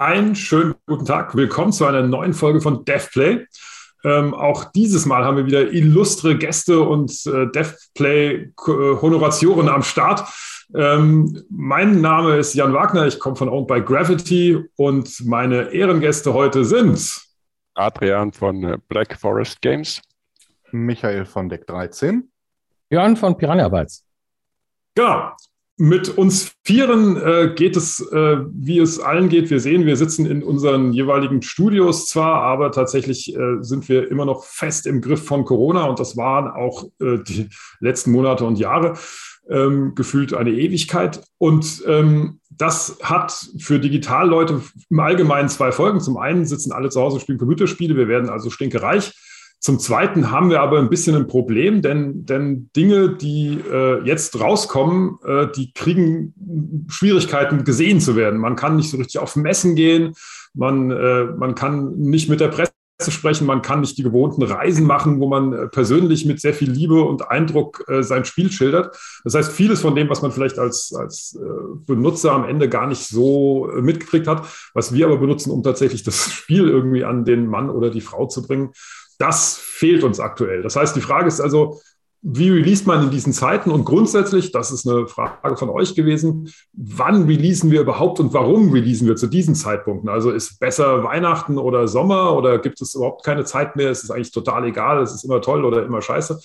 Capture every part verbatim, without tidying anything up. Einen schönen guten Tag, willkommen zu einer neuen Folge von DevPlay. Ähm, auch dieses Mal haben wir wieder illustre Gäste und äh, DevPlay-Honoratioren am Start. Ähm, mein Name ist Jan Wagner, ich komme von Owned by Gravity und meine Ehrengäste heute sind Adrian von Black Forest Games, Michael von Deck dreizehn, Jörn von Piranha Bytes. Genau. Mit uns Vieren äh, geht es, äh, wie es allen geht. Wir sehen, wir sitzen in unseren jeweiligen Studios zwar, aber tatsächlich äh, sind wir immer noch fest im Griff von Corona. Und das waren auch äh, die letzten Monate und Jahre, ähm, gefühlt eine Ewigkeit. Und ähm, das hat für Digitalleute im Allgemeinen zwei Folgen. Zum einen sitzen alle zu Hause, spielen Computerspiele. Wir werden also stinkereich. Zum Zweiten haben wir aber ein bisschen ein Problem, denn, denn Dinge, die äh, jetzt rauskommen, äh, die kriegen Schwierigkeiten, gesehen zu werden. Man kann nicht so richtig auf Messen gehen, man, äh, man kann nicht mit der Presse sprechen, man kann nicht die gewohnten Reisen machen, wo man äh, persönlich mit sehr viel Liebe und Eindruck äh, sein Spiel schildert. Das heißt, vieles von dem, was man vielleicht als, als äh, Benutzer am Ende gar nicht so äh, mitgekriegt hat, was wir aber benutzen, um tatsächlich das Spiel irgendwie an den Mann oder die Frau zu bringen, das fehlt uns aktuell. Das heißt, die Frage ist also, wie releast man in diesen Zeiten? Und grundsätzlich, das ist eine Frage von euch gewesen, wann releasen wir überhaupt und warum releasen wir zu diesen Zeitpunkten? Also ist besser Weihnachten oder Sommer oder gibt es überhaupt keine Zeit mehr? Es ist eigentlich total egal, es ist immer toll oder immer scheiße.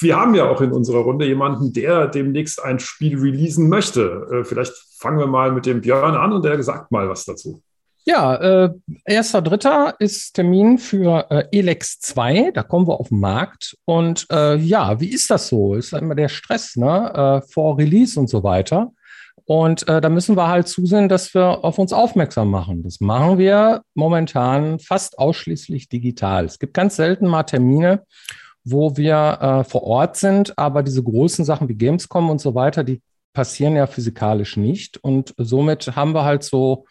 Wir haben ja auch in unserer Runde jemanden, der demnächst ein Spiel releasen möchte. Vielleicht fangen wir mal mit dem Björn an und der sagt mal was dazu. Ja, äh, erster Dritter ist Termin für äh, Elex zwei, da kommen wir auf den Markt und äh, ja, wie ist das so? Ist immer der Stress, ne, äh, vor Release und so weiter und äh, da müssen wir halt zusehen, dass wir auf uns aufmerksam machen. Das machen wir momentan fast ausschließlich digital. Es gibt ganz selten mal Termine, wo wir äh, vor Ort sind, aber diese großen Sachen wie Gamescom und so weiter, die passieren ja physikalisch nicht und somit haben wir halt so,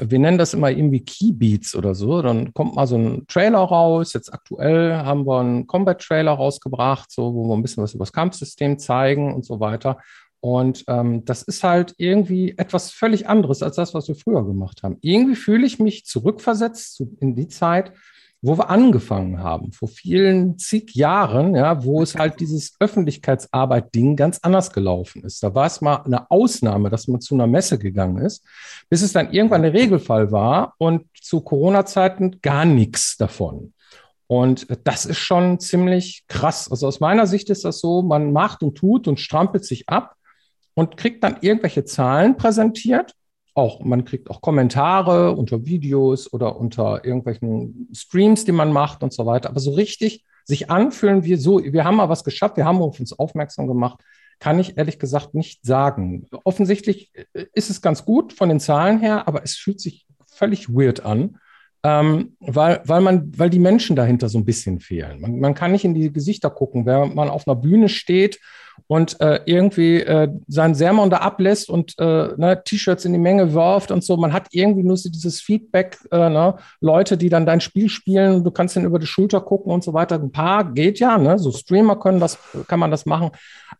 wir nennen das immer irgendwie Keybeats oder so, dann kommt mal so ein Trailer raus, jetzt aktuell haben wir einen Combat-Trailer rausgebracht, so, wo wir ein bisschen was über das Kampfsystem zeigen und so weiter und ähm, das ist halt irgendwie etwas völlig anderes als das, was wir früher gemacht haben. Irgendwie fühle ich mich zurückversetzt in die Zeit, wo wir angefangen haben, vor vielen zig Jahren, ja, wo es halt dieses Öffentlichkeitsarbeit-Ding ganz anders gelaufen ist. Da war es mal eine Ausnahme, dass man zu einer Messe gegangen ist, bis es dann irgendwann der Regelfall war und zu Corona-Zeiten gar nichts davon. Und das ist schon ziemlich krass. Also aus meiner Sicht ist das so, man macht und tut und strampelt sich ab und kriegt dann irgendwelche Zahlen präsentiert. Auch, man kriegt auch Kommentare unter Videos oder unter irgendwelchen Streams, die man macht und so weiter. Aber so richtig sich anfühlen, wir, so, wir haben mal was geschafft, wir haben auf uns aufmerksam gemacht, kann ich ehrlich gesagt nicht sagen. Offensichtlich ist es ganz gut von den Zahlen her, aber es fühlt sich völlig weird an, ähm, weil, weil, man, weil die Menschen dahinter so ein bisschen fehlen. Man, man kann nicht in die Gesichter gucken, wenn man auf einer Bühne steht und äh, irgendwie äh, seinen Sermon da ablässt und äh, ne, T-Shirts in die Menge wirft und so. Man hat irgendwie nur so dieses Feedback, äh, ne? Leute, die dann dein Spiel spielen, du kannst dann über die Schulter gucken und so weiter. Ein paar geht ja, ne? So Streamer können das, kann man das machen,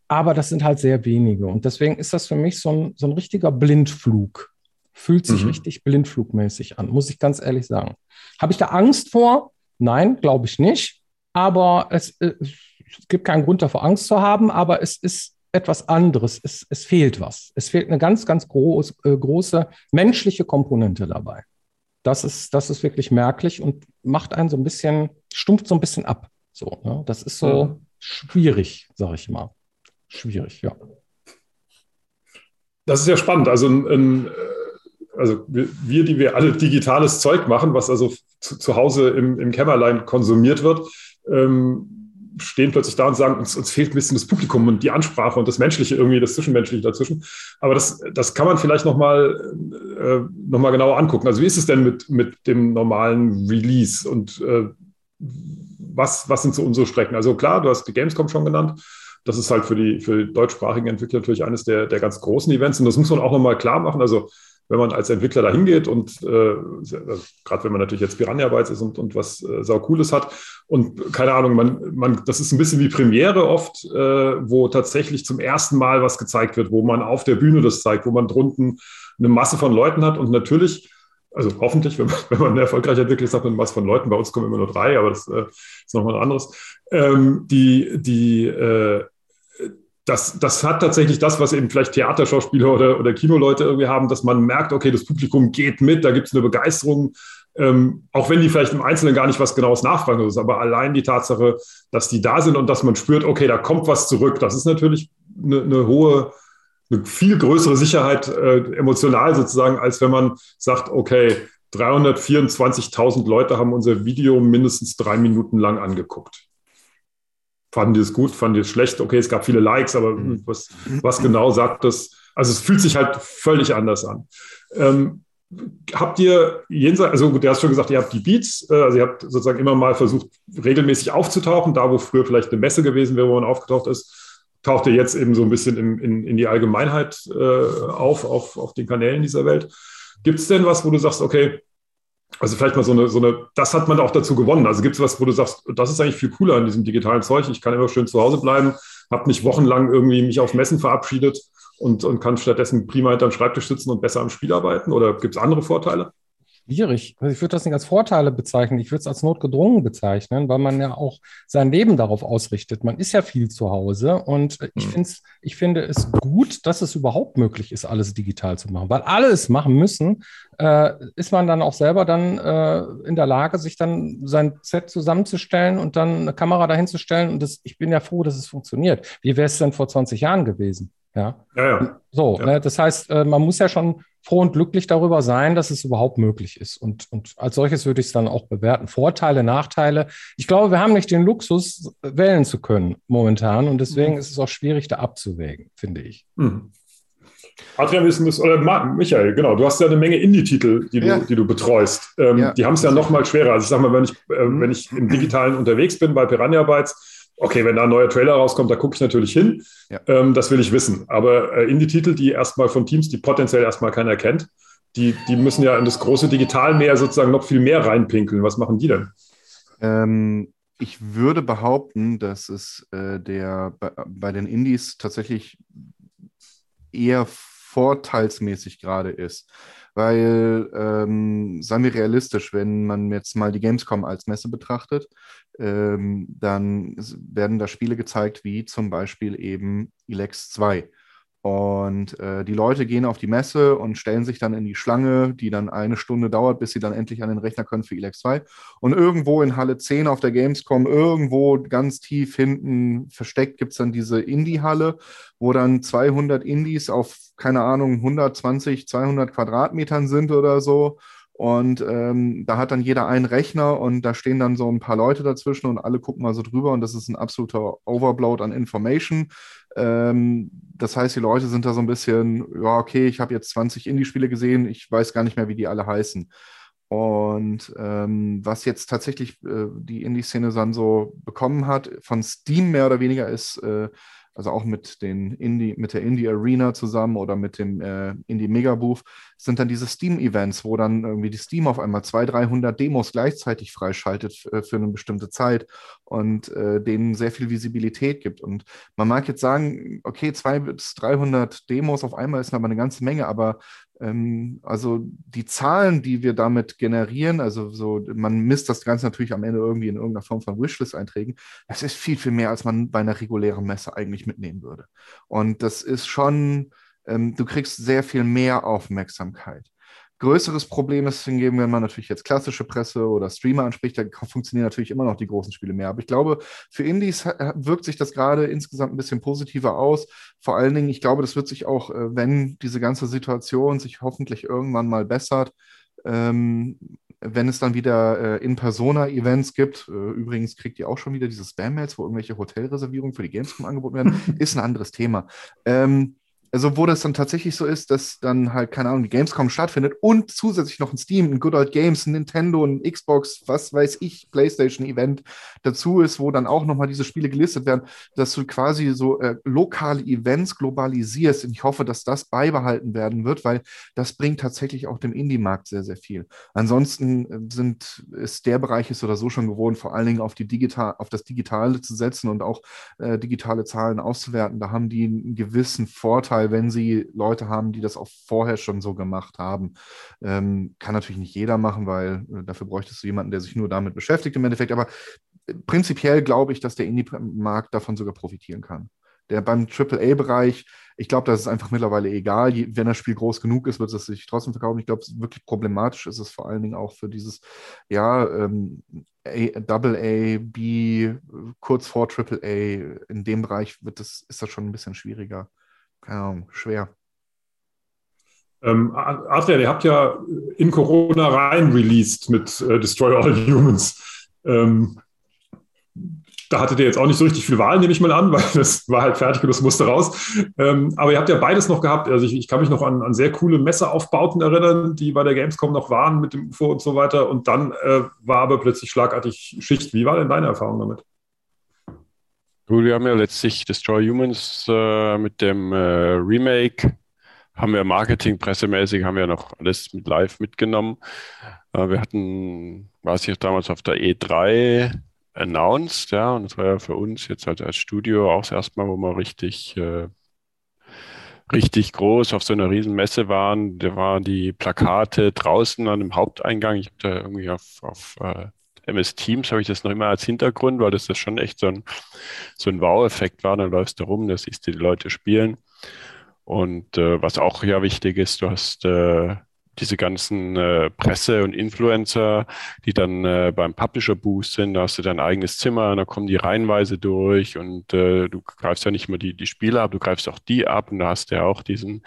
aber das sind halt sehr wenige. Und deswegen ist das für mich so ein, so ein richtiger Blindflug. Fühlt sich mhm. richtig blindflugmäßig an, muss ich ganz ehrlich sagen. Habe ich da Angst vor? Nein, glaube ich nicht. Aber es äh, Es gibt keinen Grund davor, Angst zu haben, aber es ist etwas anderes. Es, es fehlt was. Es fehlt eine ganz, ganz groß, äh, große menschliche Komponente dabei. Das ist, das ist wirklich merklich und macht einen so ein bisschen, stumpft so ein bisschen ab. So, ne? Das ist so ja. schwierig, sage ich mal. Schwierig, ja. Das ist ja spannend. Also ein, ein Also wir, die wir alle digitales Zeug machen, was also zu, zu Hause im, im Kämmerlein konsumiert wird, ähm, stehen plötzlich da und sagen, uns, uns fehlt ein bisschen das Publikum und die Ansprache und das Menschliche irgendwie, das Zwischenmenschliche dazwischen. Aber das, das kann man vielleicht nochmal äh, noch mal genauer angucken. Also wie ist es denn mit, mit dem normalen Release und äh, was, was sind so unsere Strecken? Also klar, du hast die Gamescom schon genannt. Das ist halt für die, für die deutschsprachigen Entwickler natürlich eines der, der ganz großen Events und das muss man auch nochmal klar machen. Also wenn man als Entwickler da hingeht und äh, gerade wenn man natürlich jetzt Piranha Bytes ist und, und was äh, Saucooles hat und keine Ahnung, man, man, das ist ein bisschen wie Premiere oft, äh, wo tatsächlich zum ersten Mal was gezeigt wird, wo man auf der Bühne das zeigt, wo man drunten eine Masse von Leuten hat und natürlich also hoffentlich, wenn man, wenn man eine erfolgreiche Entwicklung ist, hat man was von Leuten. Bei uns kommen immer nur drei, aber das äh, ist nochmal ein anderes. Ähm, die, die, äh, das, das hat tatsächlich das, was eben vielleicht Theaterschauspieler oder, oder Kinoleute irgendwie haben, dass man merkt, okay, das Publikum geht mit, da gibt es eine Begeisterung. Ähm, auch wenn die vielleicht im Einzelnen gar nicht was Genaues nachfragen müssen, aber allein die Tatsache, dass die da sind und dass man spürt, okay, da kommt was zurück, das ist natürlich eine, eine hohe, eine viel größere Sicherheit äh, emotional sozusagen, als wenn man sagt, okay, dreihundertvierundzwanzigtausend Leute haben unser Video mindestens drei Minuten lang angeguckt. Fanden die es gut, fanden die es schlecht? Okay, es gab viele Likes, aber was, was genau sagt das? Also es fühlt sich halt völlig anders an. Ähm, Habt ihr jenseits, also du hast schon gesagt, ihr habt die Beats, also ihr habt sozusagen immer mal versucht, regelmäßig aufzutauchen, da wo früher vielleicht eine Messe gewesen wäre, wo man aufgetaucht ist, taucht ihr jetzt eben so ein bisschen in, in, in die Allgemeinheit äh, auf, auf, auf den Kanälen dieser Welt. Gibt es denn was, wo du sagst, okay, also vielleicht mal so eine, so eine, das hat man auch dazu gewonnen, also gibt es was, wo du sagst, das ist eigentlich viel cooler in diesem digitalen Zeug, ich kann immer schön zu Hause bleiben, habe nicht wochenlang irgendwie mich auf Messen verabschiedet, Und, und kann stattdessen prima hinterm Schreibtisch sitzen und besser am Spiel arbeiten? Oder gibt es andere Vorteile? Schwierig. Also ich würde das nicht als Vorteile bezeichnen. Ich würde es als notgedrungen bezeichnen, weil man ja auch sein Leben darauf ausrichtet. Man ist ja viel zu Hause. Und ich, hm. find's, ich finde es gut, dass es überhaupt möglich ist, alles digital zu machen. Weil alle es machen müssen, äh, ist man dann auch selber dann äh, in der Lage, sich dann sein Set zusammenzustellen und dann eine Kamera dahinzustellen. Und das, ich bin ja froh, dass es funktioniert. Wie wäre es denn vor zwanzig Jahren gewesen? Ja, ja, ja. So, ja. Ne, das heißt, man muss ja schon froh und glücklich darüber sein, dass es überhaupt möglich ist. Und, und als solches würde ich es dann auch bewerten. Vorteile, Nachteile. Ich glaube, wir haben nicht den Luxus, wählen zu können momentan. Und deswegen mhm. ist es auch schwierig, da abzuwägen, finde ich. Mhm. Adrian, oder Michael, genau, du hast ja eine Menge Indie-Titel, die, ja. du, die du betreust. Ähm, ja. Die haben es ja noch mal schwerer. Also ich sage mal, wenn ich, äh, mhm. wenn ich im Digitalen unterwegs bin bei Piranha Bytes, okay, wenn da ein neuer Trailer rauskommt, da gucke ich natürlich hin. Ja. Ähm, das will ich wissen. Aber äh, Indie-Titel, die erstmal von Teams, die potenziell erstmal keiner kennt, die, die müssen ja in das große Digitalmeer sozusagen noch viel mehr reinpinkeln. Was machen die denn? Ähm, ich würde behaupten, dass es äh, der, bei, bei den Indies tatsächlich eher vorteilsmäßig gerade ist. Weil, ähm, seien wir realistisch, wenn man jetzt mal die Gamescom als Messe betrachtet, ähm, dann werden da Spiele gezeigt wie zum Beispiel eben Elex zwei. Und äh, die Leute gehen auf die Messe und stellen sich dann in die Schlange, die dann eine Stunde dauert, bis sie dann endlich an den Rechner können für Elex zwei. Und irgendwo in Halle zehn auf der Gamescom, irgendwo ganz tief hinten versteckt, gibt es dann diese Indie-Halle, wo dann zweihundert Indies auf, keine Ahnung, hundertzwanzig, zweihundert Quadratmetern sind oder so. Und ähm, da hat dann jeder einen Rechner und da stehen dann so ein paar Leute dazwischen und alle gucken mal so drüber und das ist ein absoluter Overbloat an Information. Ähm, das heißt, die Leute sind da so ein bisschen, ja, okay, ich habe jetzt zwanzig Indie-Spiele gesehen, ich weiß gar nicht mehr, wie die alle heißen. Und ähm, was jetzt tatsächlich äh, die Indie-Szene dann so bekommen hat, von Steam mehr oder weniger ist, äh, also auch mit den Indie, mit der Indie Arena zusammen oder mit dem äh, Indie Mega Booth, sind dann diese Steam-Events, wo dann irgendwie die Steam auf einmal zweihundert, dreihundert Demos gleichzeitig freischaltet äh, für eine bestimmte Zeit und äh, denen sehr viel Visibilität gibt. Und man mag jetzt sagen, okay, zweihundert bis dreihundert Demos auf einmal ist aber eine ganze Menge, aber ähm, also die Zahlen, die wir damit generieren, also so, man misst das Ganze natürlich am Ende irgendwie in irgendeiner Form von Wishlist-Einträgen, das ist viel, viel mehr, als man bei einer regulären Messe eigentlich mitnehmen würde. Und das ist schon, ähm, du kriegst sehr viel mehr Aufmerksamkeit. Größeres Problem ist hingegen, wenn man natürlich jetzt klassische Presse oder Streamer anspricht, da funktionieren natürlich immer noch die großen Spiele mehr. Aber ich glaube, für Indies wirkt sich das gerade insgesamt ein bisschen positiver aus. Vor allen Dingen, ich glaube, das wird sich auch, wenn diese ganze Situation sich hoffentlich irgendwann mal bessert, ähm, wenn es dann wieder äh, In-Persona-Events gibt, äh, übrigens kriegt ihr auch schon wieder diese Spam-Mails, wo irgendwelche Hotelreservierungen für die Gamescom angeboten werden, ist ein anderes Thema. Ähm, Also wo das dann tatsächlich so ist, dass dann halt, keine Ahnung, die Gamescom stattfindet und zusätzlich noch ein Steam, ein Good Old Games, ein Nintendo, ein Xbox, was weiß ich, PlayStation-Event dazu ist, wo dann auch nochmal diese Spiele gelistet werden, dass du quasi so äh, lokale Events globalisierst. Und ich hoffe, dass das beibehalten werden wird, weil das bringt tatsächlich auch dem Indie-Markt sehr, sehr viel. Ansonsten sind ist der Bereich ist oder so schon gewohnt, vor allen Dingen auf, die Digital, auf das Digitale zu setzen und auch äh, digitale Zahlen auszuwerten. Da haben die einen gewissen Vorteil, Vorteil, wenn sie Leute haben, die das auch vorher schon so gemacht haben. Ähm, kann natürlich nicht jeder machen, weil äh, dafür bräuchtest du jemanden, der sich nur damit beschäftigt im Endeffekt. Aber äh, prinzipiell glaube ich, dass der Indie-Markt davon sogar profitieren kann. Der beim Triple A Bereich, ich glaube, das ist einfach mittlerweile egal. Je, wenn das Spiel groß genug ist, wird es sich trotzdem verkaufen. Ich glaube, wirklich problematisch ist es vor allen Dingen auch für dieses, ja, ähm, A, Double A, B, kurz vor Triple A. In dem Bereich wird das, ist das schon ein bisschen schwieriger. Keine Ahnung, schwer. Ähm, Adrian, ihr habt ja in Corona rein released mit äh, Destroy All Humans. Ähm, Da hattet ihr jetzt auch nicht so richtig viel Wahl, nehme ich mal an, weil das war halt fertig und das musste raus. Ähm, aber ihr habt ja beides noch gehabt. Also ich, ich kann mich noch an, an sehr coole Messeaufbauten erinnern, die bei der Gamescom noch waren mit dem U F O und so weiter. Und dann äh, war aber plötzlich schlagartig Schicht. Wie war denn deine Erfahrung damit? Gut, wir haben ja letztlich Destroy Humans äh, mit dem äh, Remake, haben wir Marketing-pressemäßig, haben wir noch alles mit live mitgenommen. Äh, wir hatten, war es nicht damals auf der E drei, announced, ja, und das war ja für uns jetzt halt als Studio auch das erste Mal, wo wir richtig, äh, richtig groß auf so einer riesen Messe waren. Da waren die Plakate draußen an dem Haupteingang. Ich habe da irgendwie auf, auf uh, M S Teams habe ich das noch immer als Hintergrund, weil das, das schon echt so ein, so ein Wow-Effekt war. Dann läufst du rum, da siehst du die Leute spielen. Und äh, was auch ja wichtig ist, du hast äh, diese ganzen äh, Presse und Influencer, die dann äh, beim Publisher-Booth sind, da hast du dein eigenes Zimmer, da kommen die reihenweise durch und äh, du greifst ja nicht nur die, die Spieler ab, du greifst auch die ab und da hast du ja auch diesen,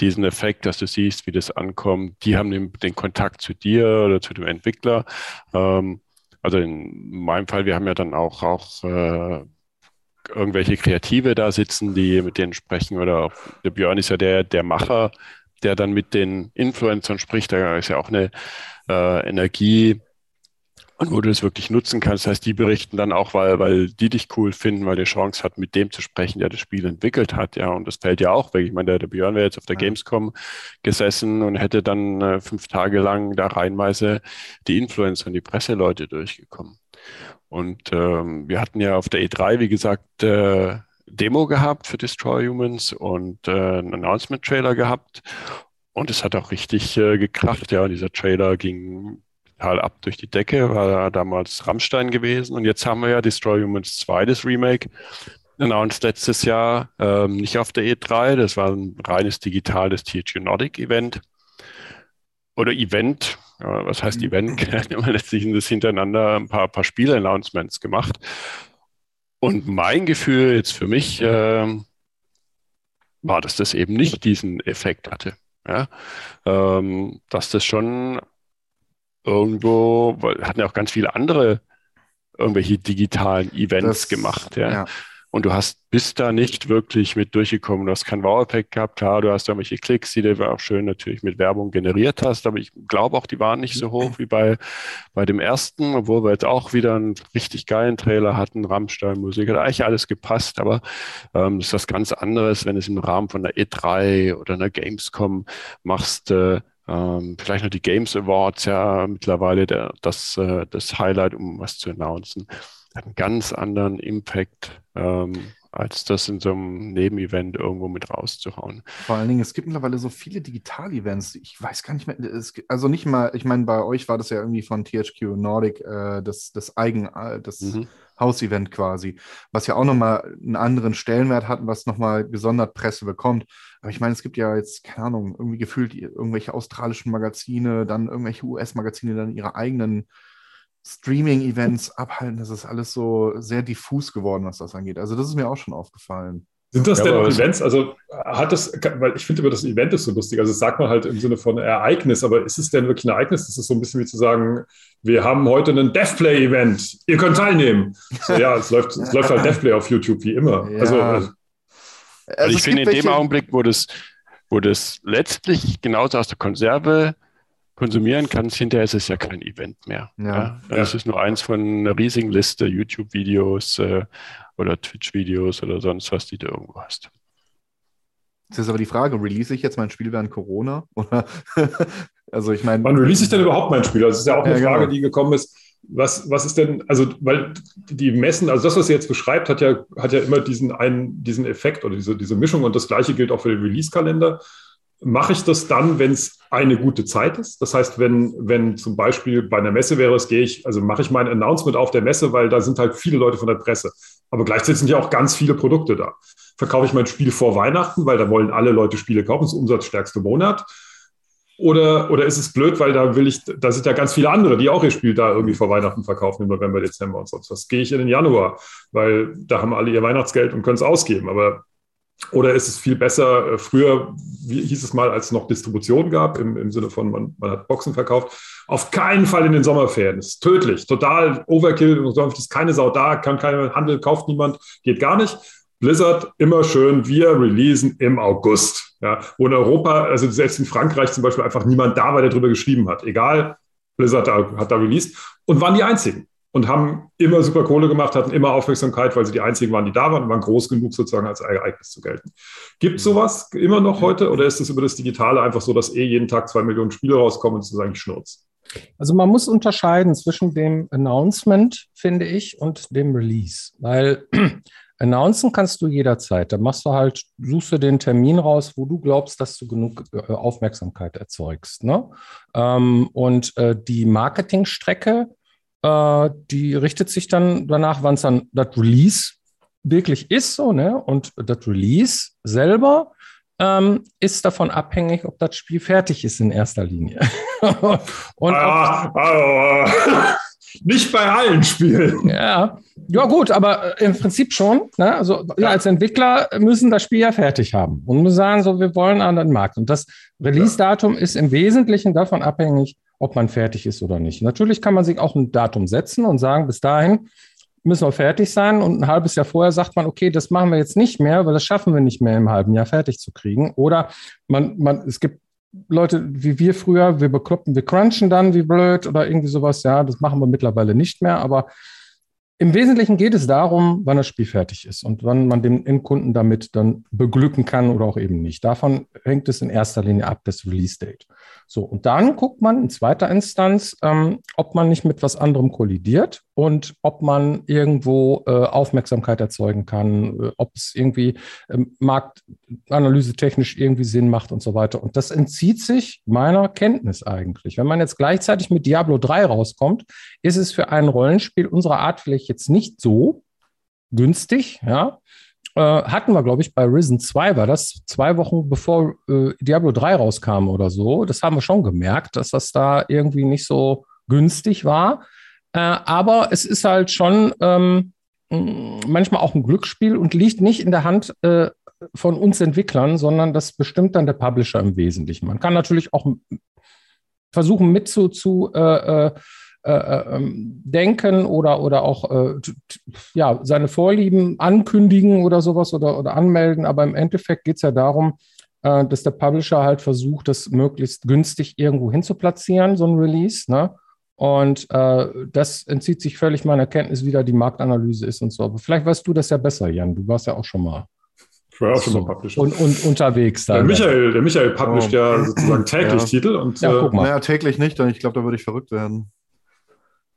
diesen Effekt, dass du siehst, wie das ankommt. Die haben den, den Kontakt zu dir oder zu dem Entwickler. Ähm, also in meinem Fall, wir haben ja dann auch, auch äh, irgendwelche Kreative da sitzen, die mit denen sprechen oder der Björn ist ja der, der Macher, der dann mit den Influencern spricht, da ist ja auch eine äh, Energie und wo du es wirklich nutzen kannst. Das heißt, die berichten dann auch, weil, weil die dich cool finden, weil die Chance hat, mit dem zu sprechen, der das Spiel entwickelt hat. Ja, und das fällt ja auch weg. Ich meine, der, der Björn wäre jetzt auf der Gamescom gesessen und hätte dann äh, fünf Tage lang da reihenweise die Influencer und die Presseleute durchgekommen. Und ähm, wir hatten ja auf der E drei, wie gesagt, äh, Demo gehabt für Destroy Humans und äh, einen Announcement-Trailer gehabt und es hat auch richtig äh, gekracht. Ja, und dieser Trailer ging total ab durch die Decke, war da damals Rammstein gewesen und jetzt haben wir ja Destroy Humans zwei, das Remake, announced letztes Jahr, ähm, nicht auf der E drei, das war ein reines digitales T H Q Nordic Event oder Event, äh, was heißt Event? Wir haben letztlich das hintereinander ein paar, paar Spiel-Announcements gemacht. Und mein Gefühl jetzt für mich äh, war, dass das eben nicht diesen Effekt hatte. Ja? Ähm, dass das schon irgendwo, weil hatten ja auch ganz viele andere irgendwelche digitalen Events das, gemacht. Ja? Ja. Und du hast bist da nicht wirklich mit durchgekommen. Du hast keinen Wow-Effekt gehabt. Klar, du hast irgendwelche Klicks, die du auch schön natürlich mit Werbung generiert hast. Aber ich glaube auch, die waren nicht so hoch wie bei, bei dem ersten, obwohl wir jetzt auch wieder einen richtig geilen Trailer hatten, Rammstein-Musik, hat eigentlich alles gepasst. Aber ähm, das ist was ganz anderes, wenn du es im Rahmen von der E drei oder einer Gamescom machst. Äh, ähm, vielleicht noch die Games Awards, ja, mittlerweile der, das, äh, das Highlight, um was zu announcen. Hat einen ganz anderen Impact, ähm, als das in so einem Nebenevent irgendwo mit rauszuhauen. Vor allen Dingen, es gibt mittlerweile so viele Digital-Events. Ich weiß gar nicht mehr, es, also nicht mal, ich meine, bei euch war das ja irgendwie von T H Q Nordic äh, das, das Eigen, das mhm. Hausevent quasi, was ja auch nochmal einen anderen Stellenwert hat und was nochmal gesondert Presse bekommt. Aber ich meine, es gibt ja jetzt, keine Ahnung, irgendwie gefühlt irgendwelche australischen Magazine, dann irgendwelche U S-Magazine, dann ihre eigenen Streaming-Events abhalten, das ist alles so sehr diffus geworden, was das angeht. Also das ist mir auch schon aufgefallen. Sind das ja, denn Events? Also hat das, weil ich finde immer, das Event ist so lustig. Also das sagt man halt im Sinne von Ereignis, aber ist es denn wirklich ein Ereignis? Das ist so ein bisschen wie zu sagen, wir haben heute ein DevPlay-Event, ihr könnt teilnehmen. So, ja, es läuft, es läuft halt DevPlay auf YouTube, wie immer. Ja. Also, also, also ich finde, in dem Augenblick, wo das, wo das letztlich genauso aus der Konserve konsumieren kannst, hinterher ist es ja kein Event mehr. Ja. Ja. Es ist nur eins von einer riesigen Liste YouTube-Videos äh, oder Twitch-Videos oder sonst was, die du irgendwo hast. Jetzt ist aber die Frage, release ich jetzt mein Spiel während Corona? Oder also ich meine, wann release ich denn überhaupt mein Spiel? Das ist ja auch eine ja, Frage, genau. die gekommen ist. Was, was ist denn, also, weil die Messen, also das, was ihr jetzt beschreibt, hat ja, hat ja immer diesen einen, diesen Effekt oder diese, diese Mischung, und das Gleiche gilt auch für den Release-Kalender. Mache ich das dann, wenn es eine gute Zeit ist? Das heißt, wenn, wenn zum Beispiel bei einer Messe wäre, es gehe ich, also mache ich mein Announcement auf der Messe, weil da sind halt viele Leute von der Presse. Aber gleichzeitig sind ja auch ganz viele Produkte da. Verkaufe ich mein Spiel vor Weihnachten, weil da wollen alle Leute Spiele kaufen, das ist der umsatzstärkste Monat. Oder, oder ist es blöd, weil da will ich, da sind ja ganz viele andere, die auch ihr Spiel da irgendwie vor Weihnachten verkaufen, im November, Dezember und sonst was. Gehe ich in den Januar, weil da haben alle ihr Weihnachtsgeld und können es ausgeben. Aber oder ist es viel besser, früher, wie hieß es mal, als es noch Distribution gab, im, im Sinne von, man, man hat Boxen verkauft, auf keinen Fall in den Sommerferien. Das ist tödlich, total Overkill, ist keine Sau da, kann keiner handeln, kauft niemand, geht gar nicht. Blizzard, immer schön, wir releasen im August. Ja, wo in Europa, also selbst in Frankreich zum Beispiel, einfach niemand da war, der darüber geschrieben hat. Egal, Blizzard hat da released und waren die Einzigen. Und haben immer super Kohle gemacht, hatten immer Aufmerksamkeit, weil sie die Einzigen waren, die da waren und waren groß genug, sozusagen als Ereignis zu gelten. Gibt es sowas immer noch heute oder ist es über das Digitale einfach so, dass eh jeden Tag zwei Millionen Spiele rauskommen und sozusagen Schnurz? Also man muss unterscheiden zwischen dem Announcement, finde ich, und dem Release. Weil announcen kannst du jederzeit. Da machst du halt, suchst du den Termin raus, wo du glaubst, dass du genug Aufmerksamkeit erzeugst. Ne? Und die Marketingstrecke, die richtet sich dann danach, wann es dann das Release wirklich ist. So, ne? Und das Release selber ähm, ist davon abhängig, ob das Spiel fertig ist in erster Linie. Und ah, ob, ah, ah. Nicht bei allen Spielen. Ja, ja gut, aber im Prinzip schon. Ne? Also ja, als Entwickler müssen das Spiel ja fertig haben und müssen sagen, so, wir wollen an den Markt. Und das Release-Datum ist im Wesentlichen davon abhängig, ob man fertig ist oder nicht. Natürlich kann man sich auch ein Datum setzen und sagen, bis dahin müssen wir fertig sein. Und ein halbes Jahr vorher sagt man, okay, das machen wir jetzt nicht mehr, weil das schaffen wir nicht mehr im halben Jahr fertig zu kriegen. Oder man, man, es gibt Leute wie wir früher, wir bekloppen, wir crunchen dann wie blöd oder irgendwie sowas. Ja, das machen wir mittlerweile nicht mehr. Aber im Wesentlichen geht es darum, wann das Spiel fertig ist und wann man den Endkunden damit dann beglücken kann oder auch eben nicht. Davon hängt es in erster Linie ab, das Release-Date. So, und dann guckt man in zweiter Instanz, ähm, ob man nicht mit was anderem kollidiert und ob man irgendwo äh, Aufmerksamkeit erzeugen kann, äh, ob es irgendwie äh, marktanalysetechnisch irgendwie Sinn macht und so weiter. Und das entzieht sich meiner Kenntnis eigentlich. Wenn man jetzt gleichzeitig mit Diablo drei rauskommt, ist es für ein Rollenspiel unserer Art vielleicht jetzt nicht so günstig, ja. Äh, hatten wir, glaube ich, bei Risen zwei war das, zwei Wochen bevor äh, Diablo drei rauskam oder so. Das haben wir schon gemerkt, dass das da irgendwie nicht so günstig war. Äh, aber es ist halt schon ähm, manchmal auch ein Glücksspiel und liegt nicht in der Hand äh, von uns Entwicklern, sondern das bestimmt dann der Publisher im Wesentlichen. Man kann natürlich auch versuchen, mit zu, zu äh, äh, Äh, ähm, denken oder, oder auch äh, t, t, ja, seine Vorlieben ankündigen oder sowas oder, oder anmelden. Aber im Endeffekt geht es ja darum, äh, dass der Publisher halt versucht, das möglichst günstig irgendwo hin zu platzieren, so ein Release. Ne? Und äh, das entzieht sich völlig meiner Kenntnis, wie da die Marktanalyse ist und so. Aber vielleicht weißt du das ja besser, Jan. Du warst ja auch schon mal. Ich war auch schon so. mal Publisher. Und, und unterwegs dann. Der Michael, der Michael publisht oh. ja sozusagen täglich ja. Titel. Und, ja, guck mal. Naja, täglich nicht, denn ich glaube, da würde ich verrückt werden.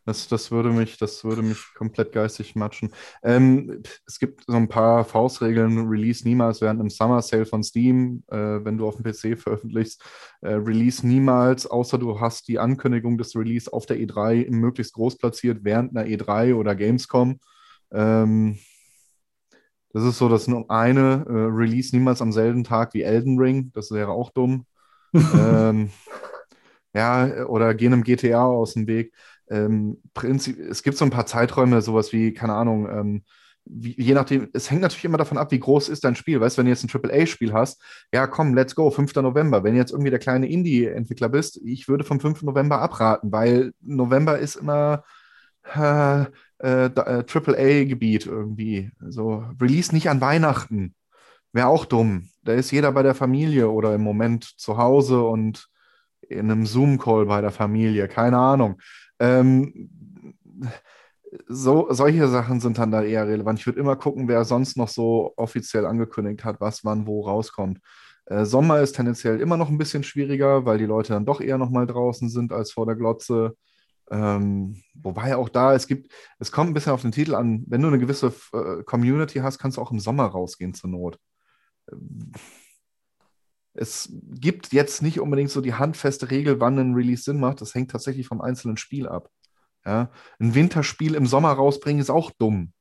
Das, das, würde mich, das würde mich komplett geistig matschen. Ähm, es gibt so ein paar Faustregeln. Release niemals während einem Summer Sale von Steam, äh, wenn du auf dem P C veröffentlichst. Äh, Release niemals, außer du hast die Ankündigung des Release auf der E drei möglichst groß platziert, während einer E drei oder Gamescom. Ähm, das ist so, dass nur eine äh, Release niemals am selben Tag wie Elden Ring. Das wäre auch dumm. ähm, ja, oder gehen im G T A aus dem Weg. Ähm, Prinzip, es gibt so ein paar Zeiträume, sowas wie, keine Ahnung, ähm, wie, je nachdem, es hängt natürlich immer davon ab, wie groß ist dein Spiel, weißt du, wenn du jetzt ein Triple A Spiel hast, ja komm, let's go, fünfter November, wenn du jetzt irgendwie der kleine Indie-Entwickler bist, ich würde vom fünften November abraten, weil November ist immer äh, äh, Triple A Gebiet irgendwie, also Release nicht an Weihnachten, wäre auch dumm, da ist jeder bei der Familie oder im Moment zu Hause und in einem Zoom-Call bei der Familie, keine Ahnung. Ähm, so, solche Sachen sind dann da eher relevant. Ich würde immer gucken, wer sonst noch so offiziell angekündigt hat, was wann wo rauskommt. Äh, Sommer ist tendenziell immer noch ein bisschen schwieriger, weil die Leute dann doch eher noch mal draußen sind als vor der Glotze. Ähm, wobei auch da, es gibt, es kommt ein bisschen auf den Titel an, wenn du eine gewisse äh, Community hast, kannst du auch im Sommer rausgehen zur Not. Ähm, es gibt jetzt nicht unbedingt so die handfeste Regel, wann ein Release Sinn macht, das hängt tatsächlich vom einzelnen Spiel ab. Ja? Ein Winterspiel im Sommer rausbringen ist auch dumm.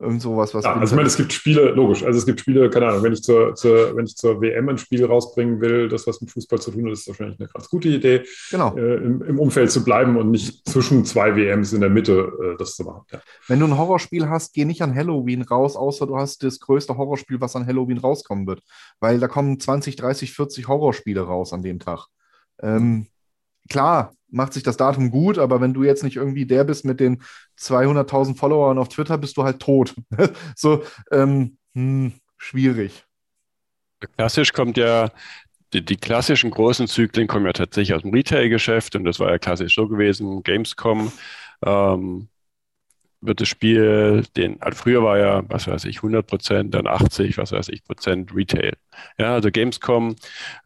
Irgend sowas, was ja, also ich meine, es gibt Spiele, logisch, also es gibt Spiele, keine Ahnung, wenn ich zur, zur, wenn ich zur W M ein Spiel rausbringen will, das, was mit Fußball zu tun hat, ist wahrscheinlich eine ganz gute Idee, genau. äh, im, im Umfeld zu bleiben und nicht zwischen zwei W Ms in der Mitte äh, das zu machen. Ja. Wenn du ein Horrorspiel hast, geh nicht an Halloween raus, außer du hast das größte Horrorspiel, was an Halloween rauskommen wird, weil da kommen zwanzig, dreißig, vierzig Horrorspiele raus an dem Tag. Ähm, klar, macht sich das Datum gut, aber wenn du jetzt nicht irgendwie der bist mit den zweihunderttausend Followern auf Twitter, bist du halt tot. so, ähm, hm, schwierig. Klassisch kommt ja, die, die klassischen großen Zyklen kommen ja tatsächlich aus dem Retail-Geschäft und das war ja klassisch so gewesen, Gamescom, ähm, wird das Spiel, den, also früher war ja, was weiß ich, hundert Prozent, dann achtzig, was weiß ich, Prozent Retail. Ja, also Gamescom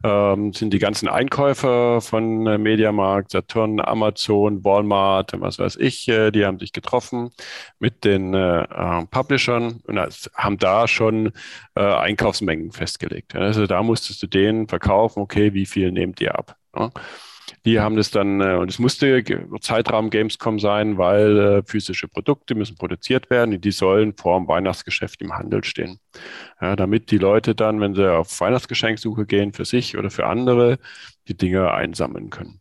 ähm, sind die ganzen Einkäufer von äh, Mediamarkt, Saturn, Amazon, Walmart, was weiß ich, äh, die haben sich getroffen mit den äh, äh, Publishern und äh, haben da schon äh, Einkaufsmengen festgelegt. Ja, also da musstest du denen verkaufen, okay, wie viel nehmt ihr ab? Ja. Die haben das dann, und es musste Zeitrahmen Gamescom sein, weil äh, physische Produkte müssen produziert werden und die sollen vor dem Weihnachtsgeschäft im Handel stehen. Ja, damit die Leute dann, wenn sie auf Weihnachtsgeschenksuche gehen, für sich oder für andere, die Dinge einsammeln können.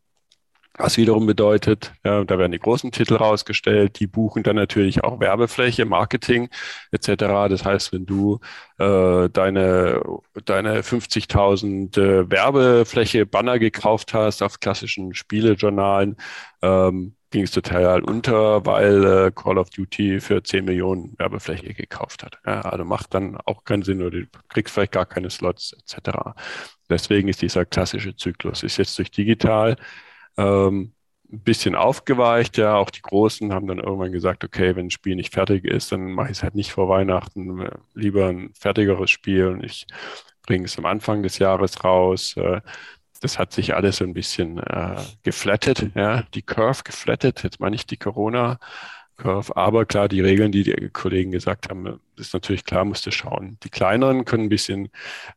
Was wiederum bedeutet, ja, da werden die großen Titel rausgestellt, die buchen dann natürlich auch Werbefläche, Marketing et cetera. Das heißt, wenn du äh, deine, deine fünfzigtausend äh, Werbefläche, Banner gekauft hast auf klassischen Spielejournalen, ähm, ging es total unter, weil äh, Call of Duty für zehn Millionen Werbefläche gekauft hat. Ja, also macht dann auch keinen Sinn oder du kriegst vielleicht gar keine Slots et cetera. Deswegen ist dieser klassische Zyklus, ist jetzt durch digital ein bisschen aufgeweicht, ja, auch die Großen haben dann irgendwann gesagt, okay, wenn ein Spiel nicht fertig ist, dann mache ich es halt nicht vor Weihnachten, lieber ein fertigeres Spiel und ich bringe es am Anfang des Jahres raus. Das hat sich alles so ein bisschen äh, geflattet, ja, die Curve geflattet, jetzt meine ich die Corona-Curve, aber klar, die Regeln, die die Kollegen gesagt haben, ist natürlich klar, musst du schauen. Die Kleineren können ein bisschen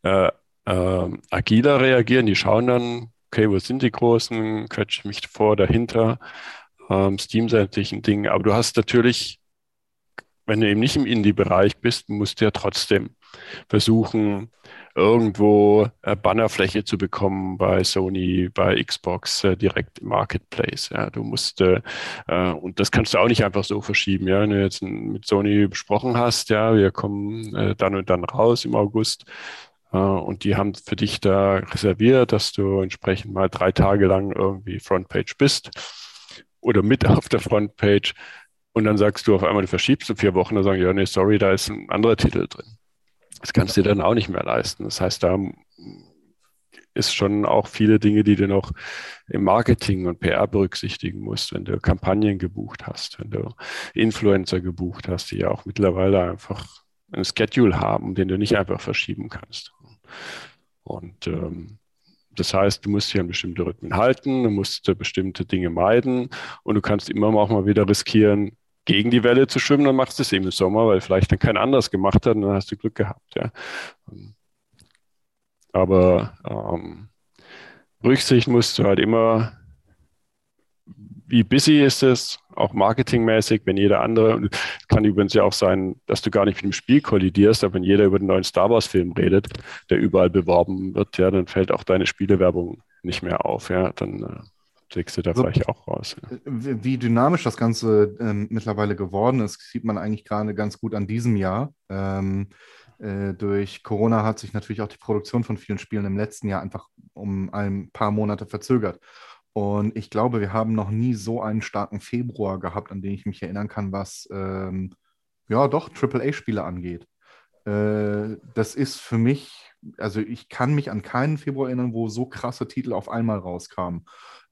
äh, äh, agiler reagieren, die schauen dann, okay, wo sind die Großen, quetsche ich mich vor, dahinter, ähm, Steam-seitigen Dingen. Aber du hast natürlich, wenn du eben nicht im Indie-Bereich bist, musst du ja trotzdem versuchen, irgendwo äh, Bannerfläche zu bekommen bei Sony, bei Xbox, äh, direkt im Marketplace. Ja, du musst, äh, äh, und das kannst du auch nicht einfach so verschieben. Ja, wenn du jetzt mit Sony besprochen hast, ja, wir kommen äh, dann und dann raus im August, und die haben für dich da reserviert, dass du entsprechend mal drei Tage lang irgendwie Frontpage bist oder mit auf der Frontpage und dann sagst du auf einmal, du verschiebst in vier Wochen, dann sagen, ja, nee, sorry, da ist ein anderer Titel drin. Das kannst du dir dann auch nicht mehr leisten. Das heißt, da ist schon auch viele Dinge, die du noch im Marketing und P R berücksichtigen musst, wenn du Kampagnen gebucht hast, wenn du Influencer gebucht hast, die ja auch mittlerweile einfach ein Schedule haben, den du nicht einfach verschieben kannst. Und ähm, das heißt, du musst dich an bestimmte Rhythmen halten, du musst bestimmte Dinge meiden und du kannst immer auch mal wieder riskieren, gegen die Welle zu schwimmen und machst es eben im Sommer, weil vielleicht dann kein anderes gemacht hat und dann hast du Glück gehabt. Ja. Aber ähm, Rücksicht musst du halt immer, wie busy ist es, auch marketingmäßig, wenn jeder andere, und kann übrigens ja auch sein, dass du gar nicht mit dem Spiel kollidierst, aber wenn jeder über den neuen Star Wars-Film redet, der überall beworben wird, ja, dann fällt auch deine Spielewerbung nicht mehr auf, ja, dann äh, kriegst du da so, vielleicht auch raus. Ja. Wie dynamisch das Ganze ähm, mittlerweile geworden ist, sieht man eigentlich gerade ganz gut an diesem Jahr. Ähm, äh, durch Corona hat sich natürlich auch die Produktion von vielen Spielen im letzten Jahr einfach um ein paar Monate verzögert. Und ich glaube, wir haben noch nie so einen starken Februar gehabt, an den ich mich erinnern kann, was ähm, ja doch Triple A Spiele angeht. Äh, das ist für mich, also ich kann mich an keinen Februar erinnern, wo so krasse Titel auf einmal rauskamen.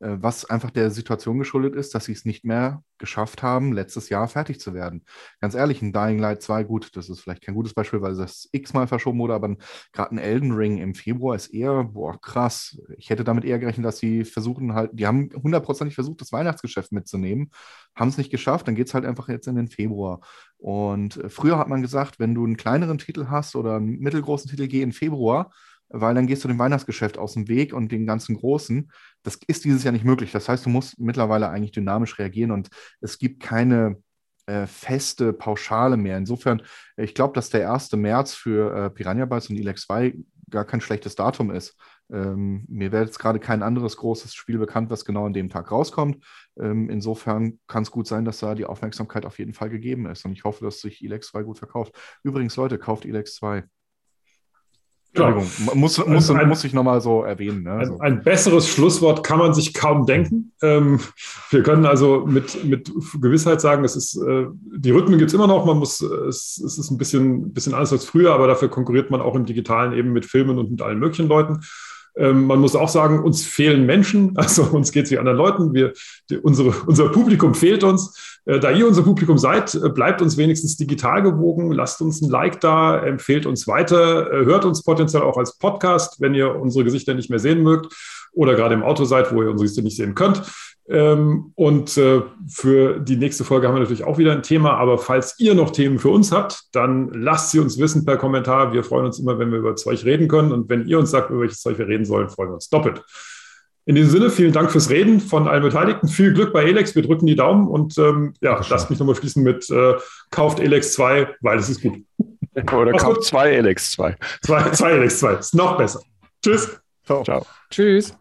was einfach der Situation geschuldet ist, dass sie es nicht mehr geschafft haben, letztes Jahr fertig zu werden. Ganz ehrlich, ein Dying Light zwei, gut, das ist vielleicht kein gutes Beispiel, weil das x-mal verschoben wurde, aber gerade ein Elden Ring im Februar ist eher, boah, krass. Ich hätte damit eher gerechnet, dass sie versuchen halt, die haben hundertprozentig versucht, das Weihnachtsgeschäft mitzunehmen, haben es nicht geschafft, dann geht es halt einfach jetzt in den Februar. Und früher hat man gesagt, wenn du einen kleineren Titel hast oder einen mittelgroßen Titel, geh in Februar, weil dann gehst du dem Weihnachtsgeschäft aus dem Weg und den ganzen Großen. Das ist dieses Jahr nicht möglich. Das heißt, du musst mittlerweile eigentlich dynamisch reagieren und es gibt keine äh, feste Pauschale mehr. Insofern, ich glaube, dass der erste März für äh, Piranha Bytes und Elex zwei gar kein schlechtes Datum ist. Ähm, mir wäre jetzt gerade kein anderes großes Spiel bekannt, was genau an dem Tag rauskommt. Ähm, insofern kann es gut sein, dass da die Aufmerksamkeit auf jeden Fall gegeben ist. Und ich hoffe, dass sich Elex zwei gut verkauft. Übrigens, Leute, kauft Elex zwei. Entschuldigung, ja. muss, muss, ein, muss ich nochmal so erwähnen. Ne? Ein, ein besseres Schlusswort kann man sich kaum denken. Ähm, wir können also mit, mit Gewissheit sagen, es ist, äh, die Rhythmen gibt es immer noch, man muss, es, es ist ein bisschen, bisschen anders als früher, aber dafür konkurriert man auch im Digitalen eben mit Filmen und mit allen möglichen Leuten. Ähm, man muss auch sagen, uns fehlen Menschen, also uns geht es wie anderen Leuten, wir, die, unsere, unser Publikum fehlt uns. Äh, da ihr unser Publikum seid, äh, bleibt uns wenigstens digital gewogen, lasst uns ein Like da, empfehlt uns weiter, äh, hört uns potenziell auch als Podcast, wenn ihr unsere Gesichter nicht mehr sehen mögt oder gerade im Auto seid, wo ihr unsere Gesichter nicht sehen könnt. Ähm, und äh, für die nächste Folge haben wir natürlich auch wieder ein Thema, aber falls ihr noch Themen für uns habt, dann lasst sie uns wissen per Kommentar. Wir freuen uns immer, wenn wir über Zeug reden können und wenn ihr uns sagt, über welches Zeug wir reden sollen, freuen wir uns doppelt. In diesem Sinne, vielen Dank fürs Reden von allen Beteiligten. Viel Glück bei Elex, wir drücken die Daumen und ähm, ja, Schön. lasst mich nochmal schließen mit äh, kauft Elex zwei, weil es ist gut. Oder kauft zwei Elex zwei. Zwei Elex zwei, ist noch besser. Tschüss. Ciao. Ciao. Tschüss.